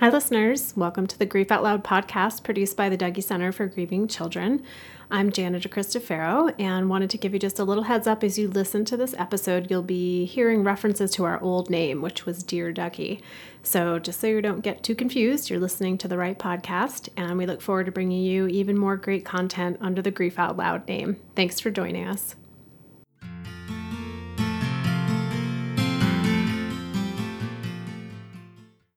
Hi, listeners. Welcome to the Grief Out Loud podcast produced by the Dougy Center for Grieving Children. I'm Janitor Cristofaro and wanted to give you just a little heads up as you listen to this episode, you'll be hearing references to our old name, which was Dear Dougy. So just so you don't get too confused, you're listening to the right podcast, and we look forward to bringing you even more great content under the Grief Out Loud name. Thanks for joining us.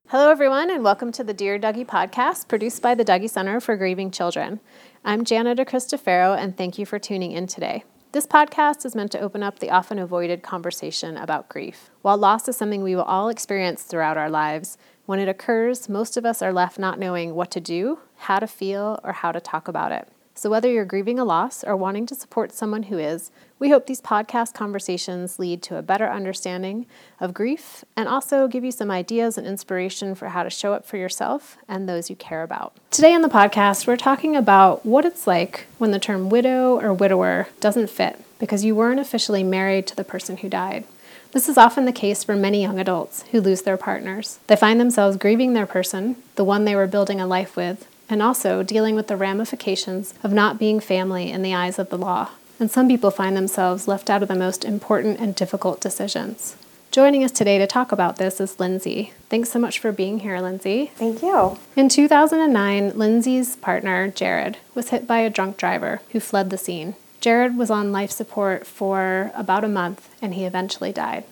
Hello, everyone, and welcome to the Dear Dougy podcast produced by the Dougy Center for Grieving Children. I'm Janitor Cristofaro, and thank you for tuning in today. This podcast is meant to open up the often avoided conversation about grief. While loss is something we will all experience throughout our lives, when it occurs, most of us are left not knowing what to do, how to feel, or how to talk about it. So whether you're grieving a loss or wanting to support someone who is, we hope these podcast conversations lead to a better understanding of grief and also give you some ideas and inspiration for how to show up for yourself and those you care about. Today on the podcast, we're talking about what it's like when the term widow or widower doesn't fit because you weren't officially married to the person who died. This is often the case for many young adults who lose their partners. They find themselves grieving their person, the one they were building a life with, and also dealing with the ramifications of not being family in the eyes of the law. And some people find themselves left out of the most important and difficult decisions. Joining us today to talk about this is Lindsay. Thanks so much for being here, Lindsay. Thank you. In 2009, Lindsay's partner, Jared, was hit by a drunk driver who fled the scene. Jared was on life support for about a month, and he eventually died.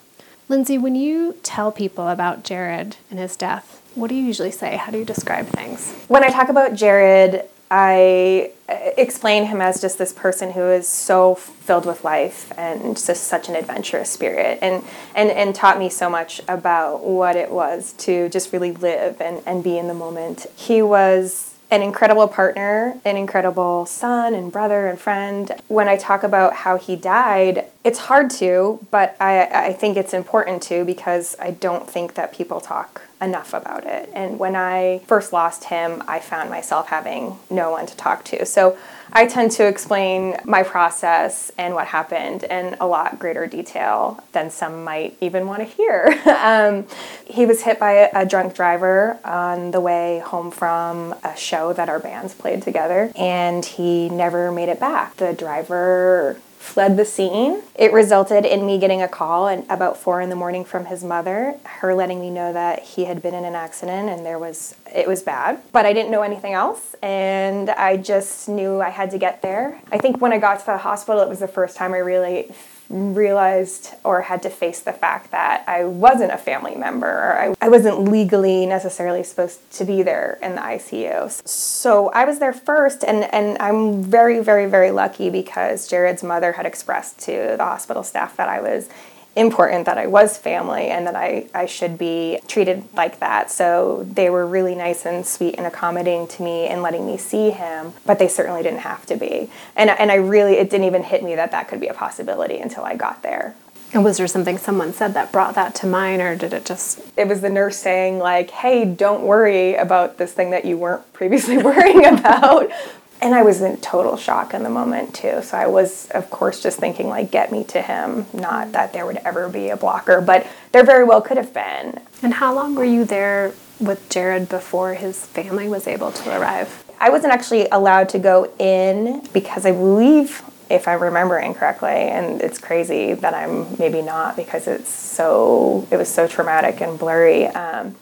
Lindsay, when you tell people about Jared and his death, what do you usually say? How do you describe things? When I talk about Jared, I explain him as just this person who is so filled with life and just such an adventurous spirit, and taught me so much about what it was to just really live and be in the moment. He was an incredible partner, an incredible son and brother and friend. When I talk about how he died, it's hard to, but I think it's important to, because I don't think that people talk enough about it. And when I first lost him, I found myself having no one to talk to. So I tend to explain my process and what happened in a lot greater detail than some might even want to hear. He was hit by a drunk driver on the way home from a show that our bands played together, and he never made it back. The driver fled the scene. It resulted in me getting a call at about 4 a.m. from his mother, her letting me know that he had been in an accident and it was bad. But I didn't know anything else, and I just knew I had to get there. I think when I got to the hospital, it was the first time I really realized or had to face the fact that I wasn't a family member, or I wasn't legally necessarily supposed to be there in the ICU. So I was there first, and I'm very, very, very lucky because Jared's mother had expressed to the hospital staff that I was important, that I was family, and that I should be treated like that. So they were really nice and sweet and accommodating to me and letting me see him, but they certainly didn't have to be. And I really, it didn't even hit me that could be a possibility until I got there. And was there something someone said that brought that to mind, or did it just... It was the nurse saying, like, hey, don't worry about this thing that you weren't previously worrying about. And I was in total shock in the moment, too. So I was, of course, just thinking, like, get me to him. Not that there would ever be a blocker, but there very well could have been. And how long were you there with Jared before his family was able to arrive? I wasn't actually allowed to go in because I believe, if I remember incorrectly, and it's crazy that I'm maybe not because it was so traumatic and blurry.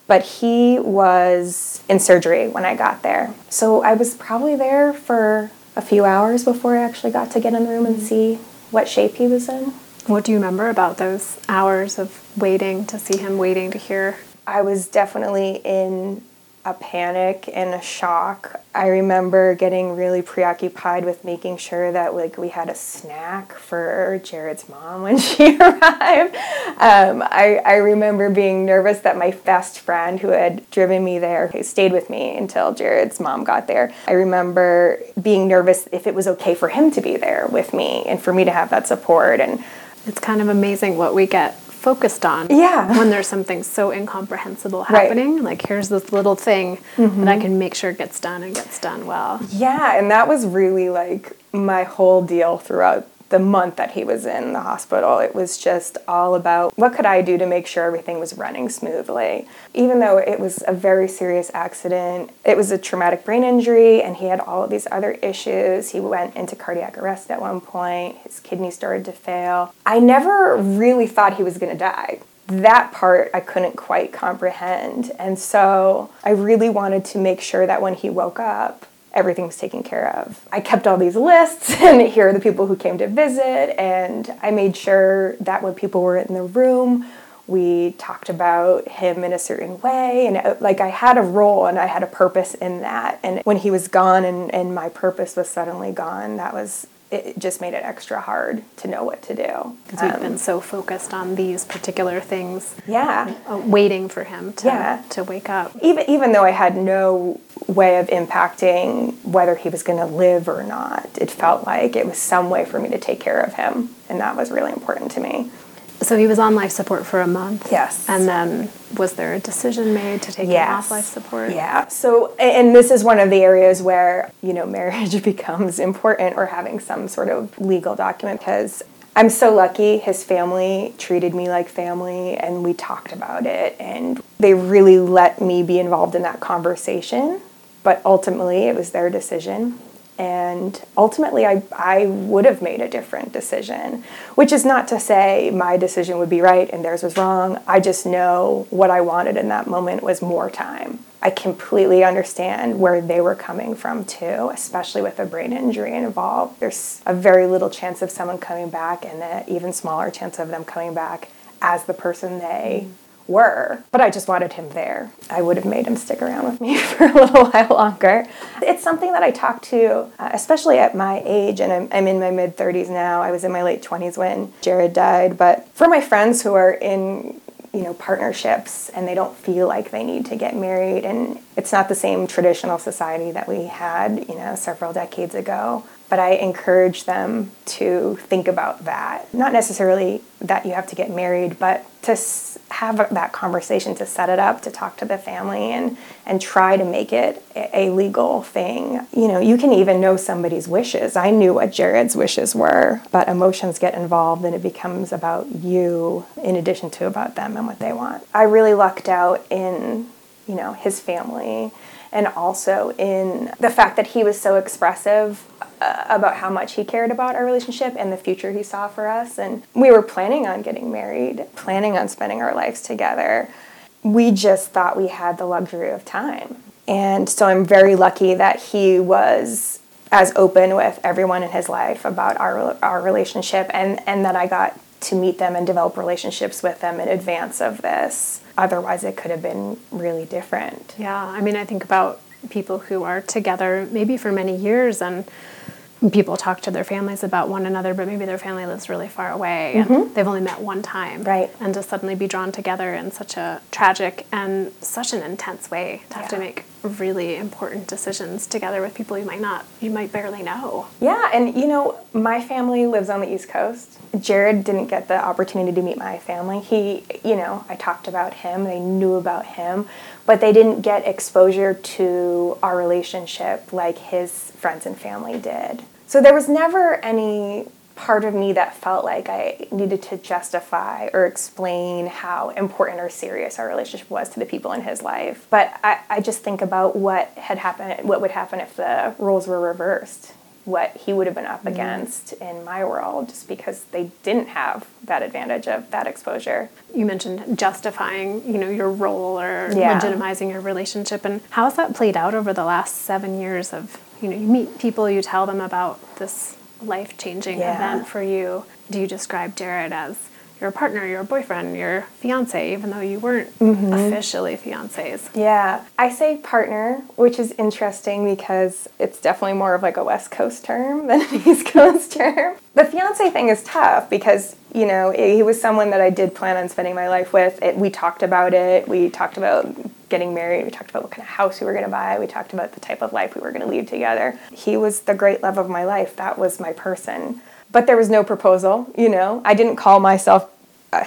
But he was in surgery when I got there. So I was probably there for a few hours before I actually got to get in the room and see what shape he was in. What do you remember about those hours of waiting to see him, waiting to hear? I was definitely in a panic and a shock. I remember getting really preoccupied with making sure that, like, we had a snack for Jared's mom when she arrived. I remember being nervous that my best friend who had driven me there, who stayed with me until Jared's mom got there, I remember being nervous if it was okay for him to be there with me and for me to have that support. And it's kind of amazing what we get focused on when there's something so incomprehensible happening. Right. Like, here's this little thing that I can make sure gets done and gets done well. Yeah, and that was really, like, my whole deal throughout the month that he was in the hospital, it was just all about what could I do to make sure everything was running smoothly. Even though it was a very serious accident, it was a traumatic brain injury, and he had all of these other issues. He went into cardiac arrest at one point. His kidney started to fail. I never really thought he was going to die. That part I couldn't quite comprehend. And so I really wanted to make sure that when he woke up, everything was taken care of. I kept all these lists, and here are the people who came to visit, and I made sure that when people were in the room, we talked about him in a certain way, and I had a role and I had a purpose in that. And when he was gone and my purpose was suddenly gone, it just made it extra hard to know what to do. Because we've been so focused on these particular things. Yeah. Waiting for him to wake up. Even though I had no way of impacting whether he was going to live or not, it felt like it was some way for me to take care of him. And that was really important to me. So he was on life support for a month. Yes. And then was there a decision made to take him off life support? Yeah. So, and this is one of the areas where, marriage becomes important, or having some sort of legal document, because I'm so lucky his family treated me like family, and we talked about it, and they really let me be involved in that conversation. But ultimately it was their decision. And ultimately, I would have made a different decision, which is not to say my decision would be right and theirs was wrong. I just know what I wanted in that moment was more time. I completely understand where they were coming from, too, especially with a brain injury involved. There's a very little chance of someone coming back, and an even smaller chance of them coming back as the person they were, but I just wanted him there. I would have made him stick around with me for a little while longer. It's something that I talk to, especially at my age, and I'm in my mid-30s now. I was in my late 20s when Jared died, but for my friends who are in partnerships and they don't feel like they need to get married, and it's not the same traditional society that we had, several decades ago. But I encourage them to think about that. Not necessarily that you have to get married, but to have that conversation, to set it up, to talk to the family, and try to make it a legal thing. You can even know somebody's wishes. I knew what Jared's wishes were, but emotions get involved, and it becomes about you in addition to about them and what they want. I really lucked out in, his family, and also in the fact that he was so expressive about how much he cared about our relationship and the future he saw for us. And we were planning on getting married, planning on spending our lives together. We just thought we had the luxury of time. And so I'm very lucky that he was as open with everyone in his life about our relationship, and that I got to meet them and develop relationships with them in advance of this. Otherwise, it could have been really different. Yeah, I think about people who are together maybe for many years, and people talk to their families about one another, but maybe their family lives really far away, and they've only met one time. Right. And to suddenly be drawn together in such a tragic and such an intense way, to have to make really important decisions together with people you might barely know. Yeah, and my family lives on the East Coast. Jared didn't get the opportunity to meet my family. He, I talked about him, they knew about him, but they didn't get exposure to our relationship like his friends and family did. So there was never any part of me that felt like I needed to justify or explain how important or serious our relationship was to the people in his life. But I just think about what would happen if the roles were reversed, what he would have been up against in my world, just because they didn't have that advantage of that exposure. You mentioned justifying, your role or legitimizing your relationship, and how has that played out over the last 7 years of, you meet people, you tell them about this life-changing event for you. Do you describe Jared as your partner, your boyfriend, your fiancé, even though you weren't officially fiancés? Yeah. I say partner, which is interesting because it's definitely more of a West Coast term than an East Coast term. The fiancé thing is tough because, he was someone that I did plan on spending my life with. We talked about it. We talked about getting married. We talked about what kind of house we were going to buy. We talked about the type of life we were going to lead together. He was the great love of my life. That was my person. But there was no proposal, I didn't call myself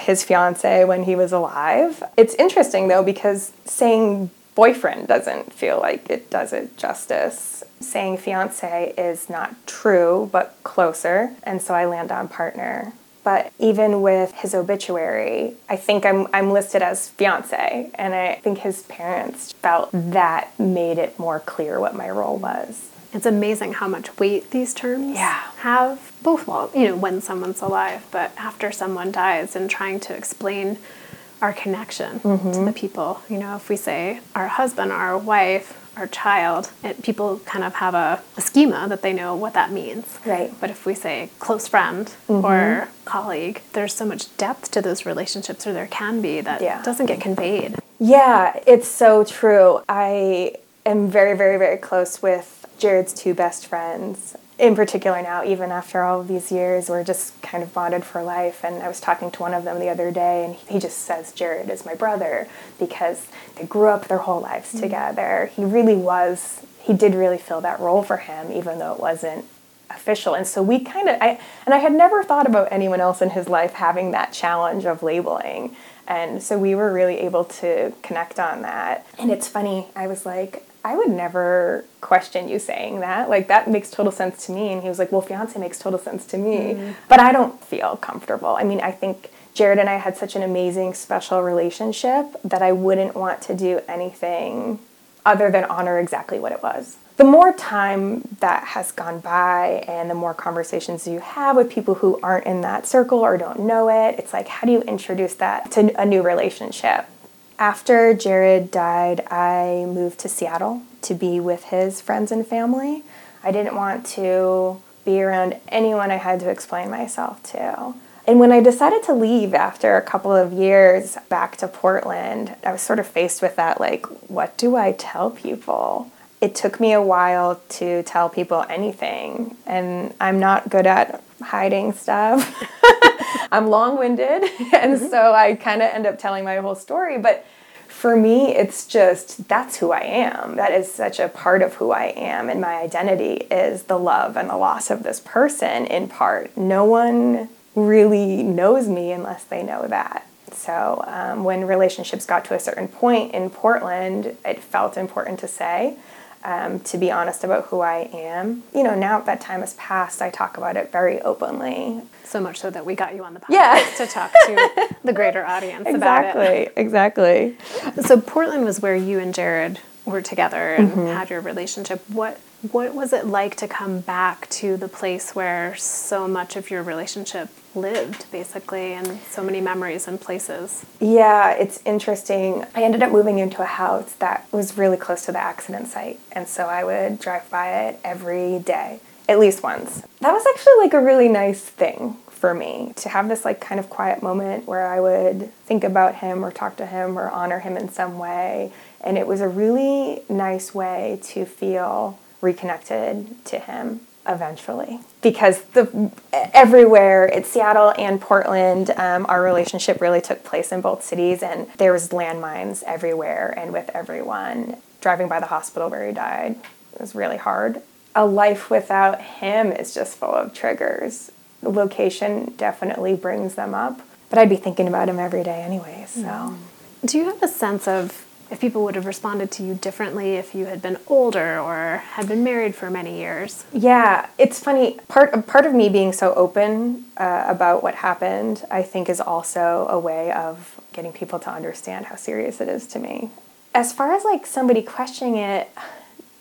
his fiancé when he was alive. It's interesting, though, because saying boyfriend doesn't feel like it does it justice. saying fiancé is not true, but closer, and so I land on partner. But even with his obituary, I think I'm listed as fiancé, and I think his parents felt that made it more clear what my role was. It's amazing how much weight these terms have, both while, when someone's alive, but after someone dies, and trying to explain our connection to the people. If we say our husband, our wife, our child, people kind of have a schema that they know what that means. Right. But if we say close friend or colleague, there's so much depth to those relationships, or there can be, that doesn't get conveyed. Yeah, it's so true. I am very, very, very close with Jared's two best friends. In particular now, even after all of these years, we're just kind of bonded for life. And I was talking to one of them the other day, and he just says Jared is my brother because they grew up their whole lives together. He did really fill that role for him, even though it wasn't official. And so I had never thought about anyone else in his life having that challenge of labeling. And so we were really able to connect on that. And it's funny, I was like, I would never question you saying that. Like, that makes total sense to me. And he was like, well, fiancé makes total sense to me. But I don't feel comfortable. I mean, I think Jared and I had such an amazing, special relationship that I wouldn't want to do anything other than honor exactly what it was. The more time that has gone by and the more conversations you have with people who aren't in that circle or don't know it, it's like, how do you introduce that to a new relationship? After Jared died, I moved to Seattle to be with his friends and family. I didn't want to be around anyone I had to explain myself to. And when I decided to leave after a couple of years back to Portland, I was sort of faced with that, like, what do I tell people? It took me a while to tell people anything, and I'm not good at hiding stuff. I'm long-winded, and so I kind of end up telling my whole story. But for me, it's just, that's who I am. That is such a part of who I am, and my identity is the love and the loss of this person, in part. No one really knows me unless they know that. So when relationships got to a certain point in Portland, it felt important to say, to be honest about who I am. Now that time has passed, I talk about it very openly. So much so that we got you on the podcast to talk to the greater audience about it. Exactly. So Portland was where you and Jared were together and had your relationship. What was it like to come back to the place where so much of your relationship lived, basically, and so many memories and places? Yeah, it's interesting. I ended up moving into a house that was really close to the accident site, and so I would drive by it every day, at least once. That was actually like a really nice thing for me, to have this like kind of quiet moment where I would think about him or talk to him or honor him in some way, and it was a really nice way to feel reconnected to him eventually, because everywhere in Seattle and Portland, our relationship really took place in both cities, and there was landmines everywhere and with everyone. Driving by the hospital where he died, it was really hard. A life without him is just full of triggers. The location definitely brings them up, but I'd be thinking about him every day anyway. So, do you have a sense of if people would have responded to you differently if you had been older or had been married for many years? Yeah, it's funny. Part of me being so open about what happened, I think, is also a way of getting people to understand how serious it is to me. As far as like somebody questioning it,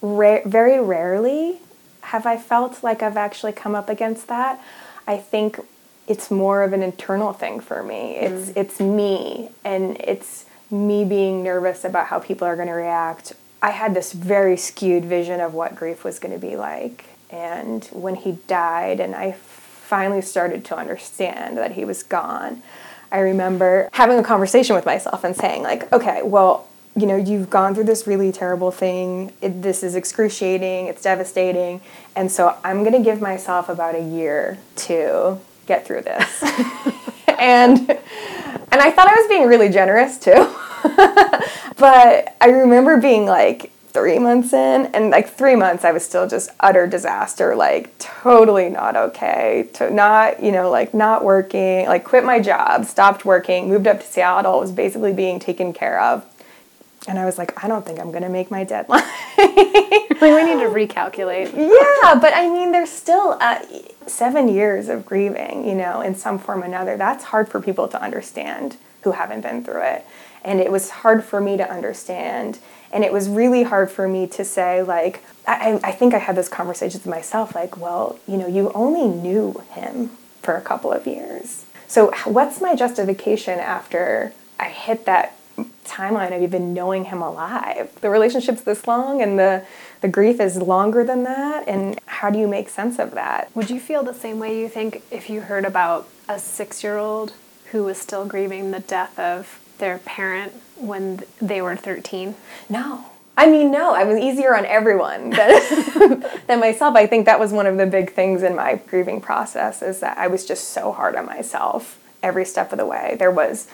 very rarely have I felt like I've actually come up against that. I think it's more of an internal thing for me. It's me, and it's me being nervous about how people are going to react. I had this very skewed vision of what grief was going to be like. And when he died and I finally started to understand that he was gone, I remember having a conversation with myself and saying, like, okay, well, you've gone through this really terrible thing. This is excruciating. It's devastating. And so I'm going to give myself about a year to get through this. And I thought I was being really generous, too. But I remember being, 3 months in, and, 3 months I was still just utter disaster, totally not okay, not, not working, quit my job, stopped working, moved up to Seattle, was basically being taken care of, And I was like, I don't think I'm going to make my deadline. Like, we need to recalculate. Yeah, but I mean, there's still 7 years of grieving, you know, in some form or another. That's hard for people to understand who haven't been through it. And it was hard for me to understand. And it was really hard for me to say, like, I think I had this conversation with myself, like, well, you know, you only knew him for a couple of years. So what's my justification after I hit that timeline of even knowing him alive? The relationship's this long, and the grief is longer than that, and how do you make sense of that? Would you feel the same way, you think, if you heard about a 6-year-old who was still grieving the death of their parent when they were 13? No. I mean, no, I was easier on everyone than myself. I think that was one of the big things in my grieving process, is that I was just so hard on myself every step of the way. There was,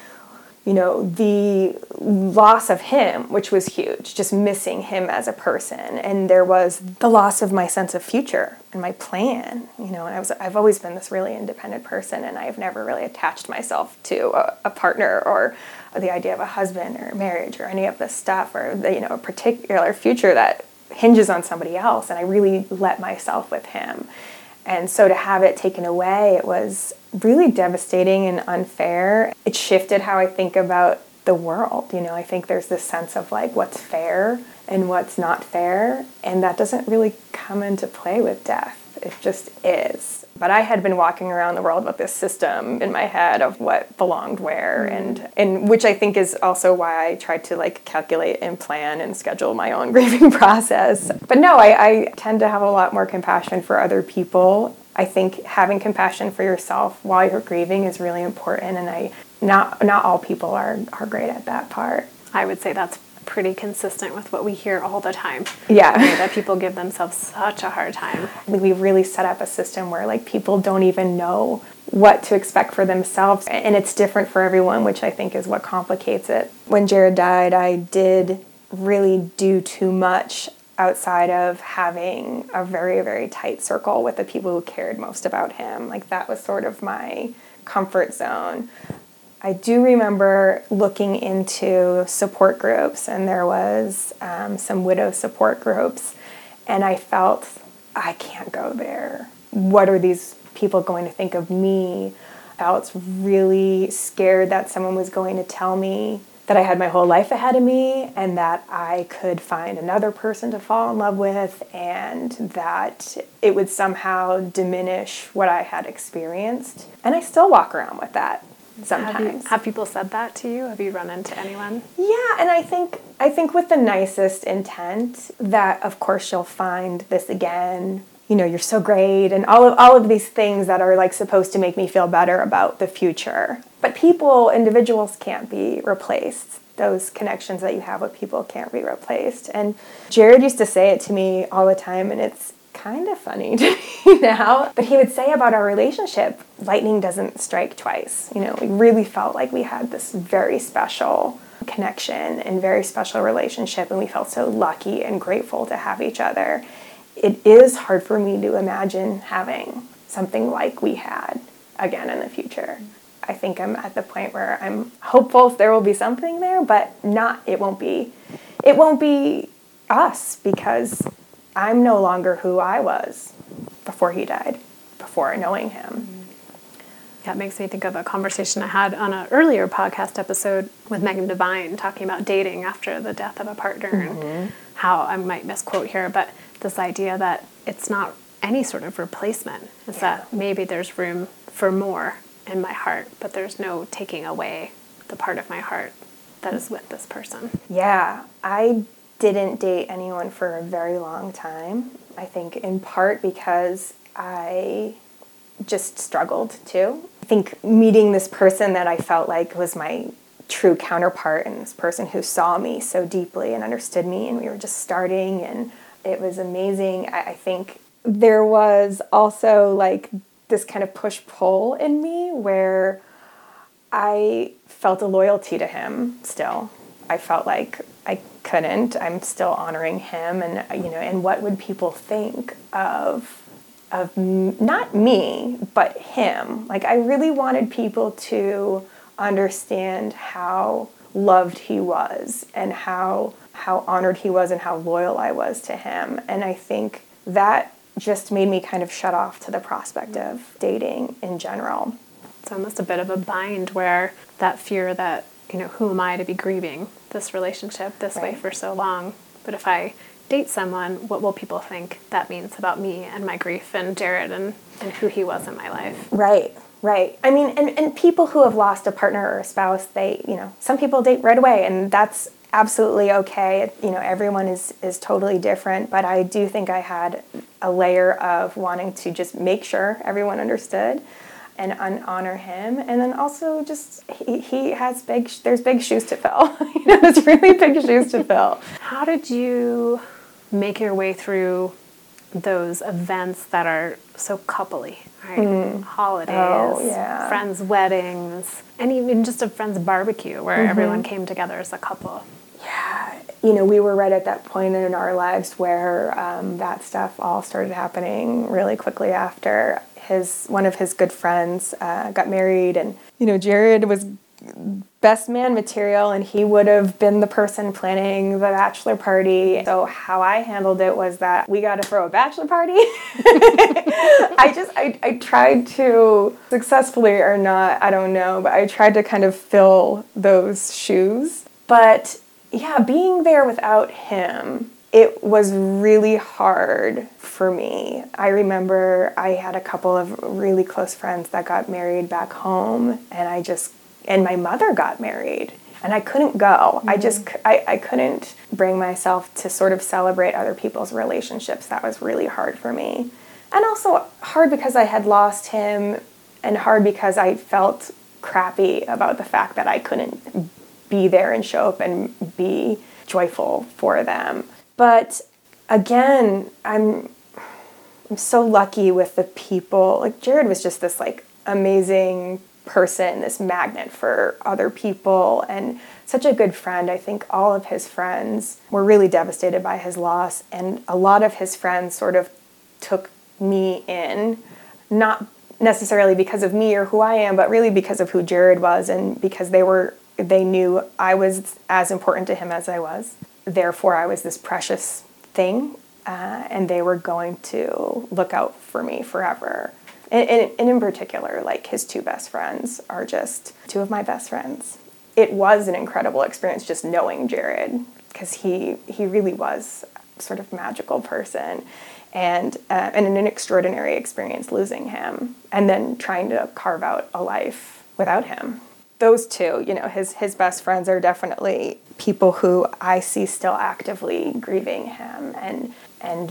you know, the loss of him, which was huge, just missing him as a person. And there was the loss of my sense of future and my plan, you know, and I've always been this really independent person, and I've never really attached myself to a partner or the idea of a husband or marriage or any of this stuff, or, you know, a particular future that hinges on somebody else. And I really let myself with him. And so to have it taken away, it was really devastating and unfair. It shifted how I think about the world. You know, I think there's this sense of like what's fair and what's not fair, and that doesn't really come into play with death. It just is. But I had been walking around the world with this system in my head of what belonged where, and which I think is also why I tried to like calculate and plan and schedule my own grieving process. But no, I tend to have a lot more compassion for other people. I think having compassion for yourself while you're grieving is really important, and not all people are great at that part. I would say that's pretty consistent with what we hear all the time. Yeah. I mean, that people give themselves such a hard time. We've really set up a system where like people don't even know what to expect for themselves, and it's different for everyone, which I think is what complicates it. When Jared died, I did really do too much outside of having a very, very tight circle with the people who cared most about him. Like, that was sort of my comfort zone. I do remember looking into support groups, and there was some widow support groups, and I felt, I can't go there. What are these people going to think of me? I felt really scared that someone was going to tell me that I had my whole life ahead of me, and that I could find another person to fall in love with, and that it would somehow diminish what I had experienced. And I still walk around with that sometimes. Have people said that to you? Have you run into anyone? Yeah, and I think with the nicest intent, that of course you'll find this again. You know, you're so great, and all of these things that are like supposed to make me feel better about the future. But individuals can't be replaced. Those connections that you have with people can't be replaced. And Jared used to say it to me all the time, and it's kind of funny to me now. But he would say about our relationship, lightning doesn't strike twice. You know, we really felt like we had this very special connection and very special relationship, and we felt so lucky and grateful to have each other. It is hard for me to imagine having something like we had again in the future. I think I'm at the point where I'm hopeful there will be something there, but it won't be us, because I'm no longer who I was before he died, before knowing him. That makes me think of a conversation I had on an earlier podcast episode with Megan Devine, talking about dating after the death of a partner, and how, I might misquote here, but this idea that it's not any sort of replacement. It's that maybe there's room for more in my heart, but there's no taking away the part of my heart that is with this person. Yeah, I didn't date anyone for a very long time. I think in part because I just struggled too. I think meeting this person that I felt like was my true counterpart, and this person who saw me so deeply and understood me, and we were just starting, and it was amazing. I think there was also like this kind of push-pull in me where I felt a loyalty to him still. I felt like I couldn't. I'm still honoring him, and, you know, and what would people think of not me, but him? Like, I really wanted people to understand how loved he was and how honored he was and how loyal I was to him. And I think that just made me kind of shut off to the prospect of dating in general. It's almost a bit of a bind where that fear that, you know, who am I to be grieving this relationship this way for so long? But if I date someone, what will people think that means about me and my grief and Jared and who he was in my life? Right, right. I mean, and people who have lost a partner or a spouse, they, you know, some people date right away, and that's absolutely okay. You know, everyone is totally different, but I do think I had a layer of wanting to just make sure everyone understood and honor him. And then also just, he has there's big shoes to fill. You know, there's really big shoes to fill. How did you make your way through those events that are so coupley, right? Holidays, friends' weddings, and even just a friend's barbecue where everyone came together as a couple. Yeah, you know, we were right at that point in our lives where that stuff all started happening really quickly after. One of his good friends got married, and, you know, Jared was best man material, and he would have been the person planning the bachelor party. So how I handled it was that we got to throw a bachelor party. I tried to, successfully or not, I don't know, but I tried to kind of fill those shoes. But yeah, being there without him, it was really hard for me. I remember I had a couple of really close friends that got married back home, and my mother got married, and I couldn't go. Mm-hmm. I couldn't bring myself to sort of celebrate other people's relationships. That was really hard for me. And also hard because I had lost him, and hard because I felt crappy about the fact that I couldn't be there and show up and be joyful for them. But again, I'm so lucky with the people. Like, Jared was just this like amazing person, this magnet for other people, and such a good friend. I think all of his friends were really devastated by his loss, and a lot of his friends sort of took me in, not necessarily because of me or who I am, but really because of who Jared was, and because they knew I was as important to him as I was. Therefore, I was this precious thing, and they were going to look out for me forever. And in particular, like, his two best friends are just two of my best friends. It was an incredible experience just knowing Jared, because he really was sort of magical person, and an extraordinary experience losing him, and then trying to carve out a life without him. Those two, you know, his best friends are definitely people who I see still actively grieving him and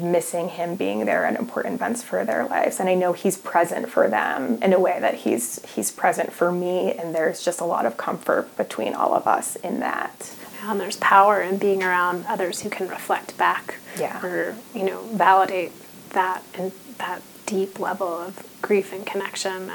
missing him being there at important events for their lives. And I know he's present for them in a way that he's present for me, and there's just a lot of comfort between all of us in that. And there's power in being around others who can reflect back or, you know, validate that, and that deep level of grief and connection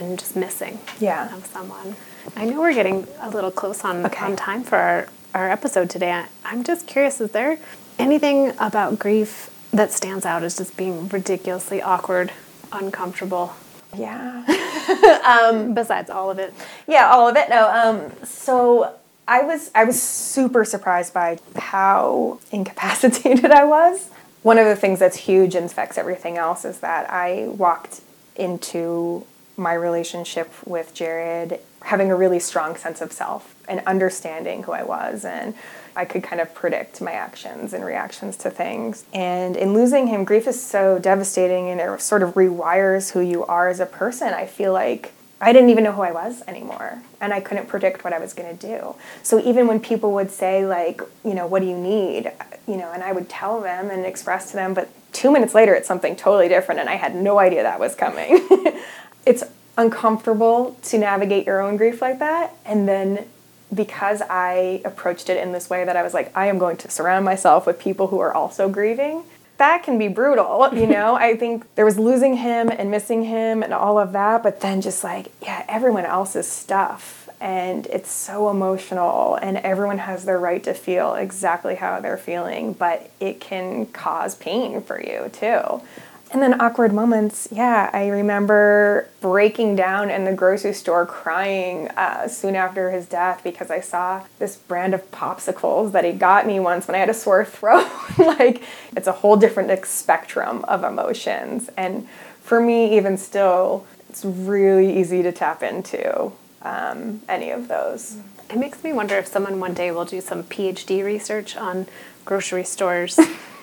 and just missing of someone. I know we're getting a little close on time for our episode today. I'm just curious, is there anything about grief that stands out as just being ridiculously awkward, uncomfortable? Yeah. Besides all of it. Yeah, all of it. No. So I was super surprised by how incapacitated I was. One of the things that's huge and affects everything else is that I walked into my relationship with Jared having a really strong sense of self and understanding who I was, and I could kind of predict my actions and reactions to things. And in losing him, grief is so devastating, and it sort of rewires who you are as a person. I feel like I didn't even know who I was anymore, and I couldn't predict what I was going to do. So even when people would say, like, you know, what do you need? You know, and I would tell them and express to them, but 2 minutes later it's something totally different, and I had no idea that was coming. It's uncomfortable to navigate your own grief like that. And then because I approached it in this way that I was like, I am going to surround myself with people who are also grieving, that can be brutal, you know? I think there was losing him and missing him and all of that, but then just like, yeah, everyone else's stuff. And it's so emotional, and everyone has their right to feel exactly how they're feeling, but it can cause pain for you too. And then awkward moments. Yeah, I remember breaking down in the grocery store crying soon after his death because I saw this brand of popsicles that he got me once when I had a sore throat. Like, it's a whole different spectrum of emotions. And for me, even still, it's really easy to tap into any of those. It makes me wonder if someone one day will do some PhD research on grocery stores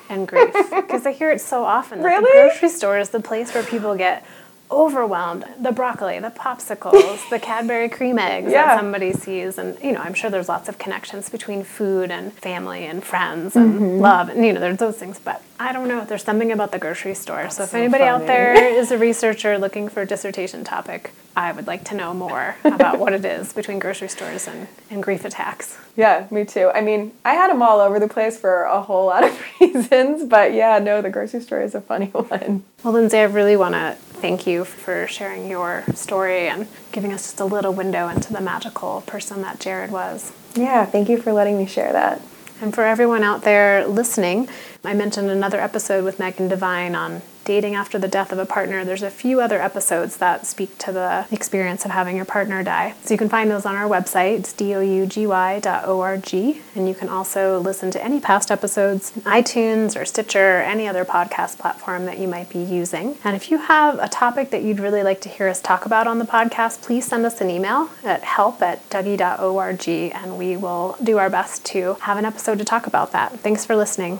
and grief, because I hear it so often. Really? The grocery store is the place where people get overwhelmed. The broccoli, the popsicles, the Cadbury cream eggs that somebody sees. And, you know, I'm sure there's lots of connections between food and family and friends and love. And, you know, there's those things. But I don't know. There's something about the grocery store. That's so if anybody out there is a researcher looking for a dissertation topic, I would like to know more about what it is between grocery stores and grief attacks. Yeah, me too. I mean, I had them all over the place for a whole lot of reasons, but yeah, no, the grocery store is a funny one. Well, Lindsay, I really want to thank you for sharing your story and giving us just a little window into the magical person that Jared was. Yeah, thank you for letting me share that. And for everyone out there listening, I mentioned another episode with Megan Devine on dating after the death of a partner. There's a few other episodes that speak to the experience of having your partner die. So you can find those on our website. It's dougy.org. And you can also listen to any past episodes on iTunes or Stitcher or any other podcast platform that you might be using. And if you have a topic that you'd really like to hear us talk about on the podcast, please send us an email at help@dougy.org, and we will do our best to have an episode to talk about that. Thanks for listening.